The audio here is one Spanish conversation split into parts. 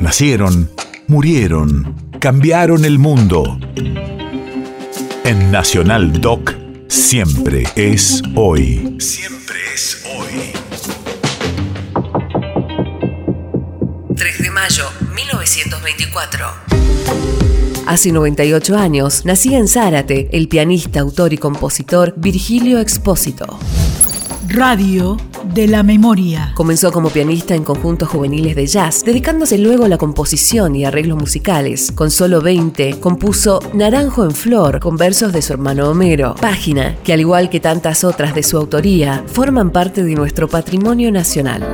Nacieron, murieron, cambiaron el mundo. En Nacional Doc, siempre es hoy. Siempre es hoy. 3 de mayo, 1924. Hace 98 años, nacía en Zárate el pianista, autor y compositor Virgilio Expósito. Radio De la memoria. Comenzó como pianista en conjuntos juveniles de jazz, dedicándose luego a la composición y arreglos musicales. Con solo 20, compuso Naranjo en Flor, con versos de su hermano Homero. Página que, al igual que tantas otras de su autoría, forman parte de nuestro patrimonio nacional.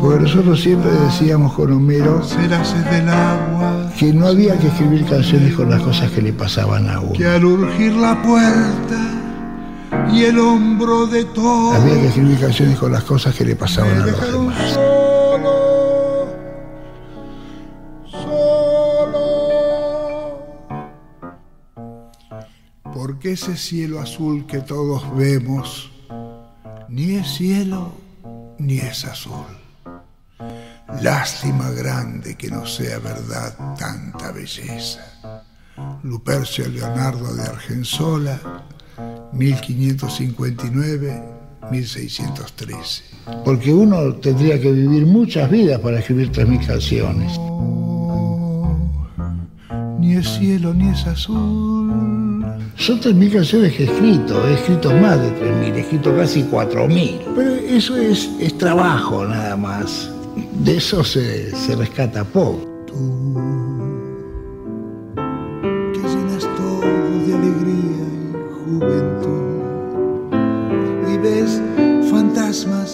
Porque nosotros siempre decíamos con Homero que no había que escribir canciones con las cosas que le pasaban a uno. Que al urgir la puerta y el hombro de todo, había que escribir canciones con las cosas que le pasaban a los demás. Solo, porque ese cielo azul que todos vemos ni es cielo ni es azul. Lástima grande que no sea verdad tanta belleza. Lupercio Leonardo de Argensola, 1559-1613. Porque uno tendría que vivir muchas vidas para escribir 3.000 canciones. Oh, ni es cielo ni es azul. Son 3.000 canciones que he escrito más de 3.000, he escrito casi 4.000. Pero eso es trabajo nada más. De eso se rescata poco. Tú, que llenas todo de alegría y juventud, ves fantasmas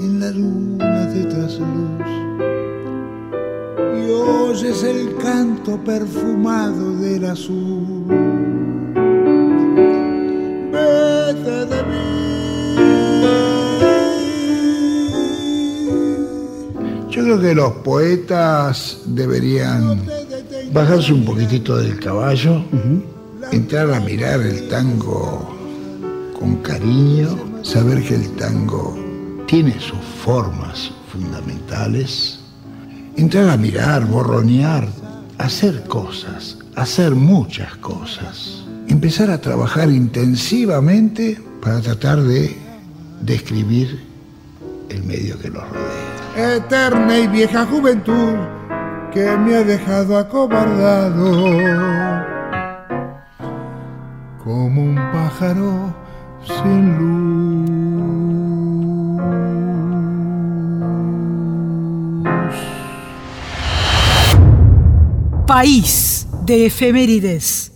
en la luna de trasluz y oyes el canto perfumado del azul. Vete de mí. Yo creo que los poetas deberían bajarse un poquitito del caballo, entrar a mirar el tango con cariño, saber que el tango tiene sus formas fundamentales, entrar a mirar, borronear, hacer cosas, hacer muchas cosas, empezar a trabajar intensivamente para tratar de describir el medio que los rodea. Eterna y vieja juventud que me ha dejado acobardado como un pájaro sin luz. País de efemérides.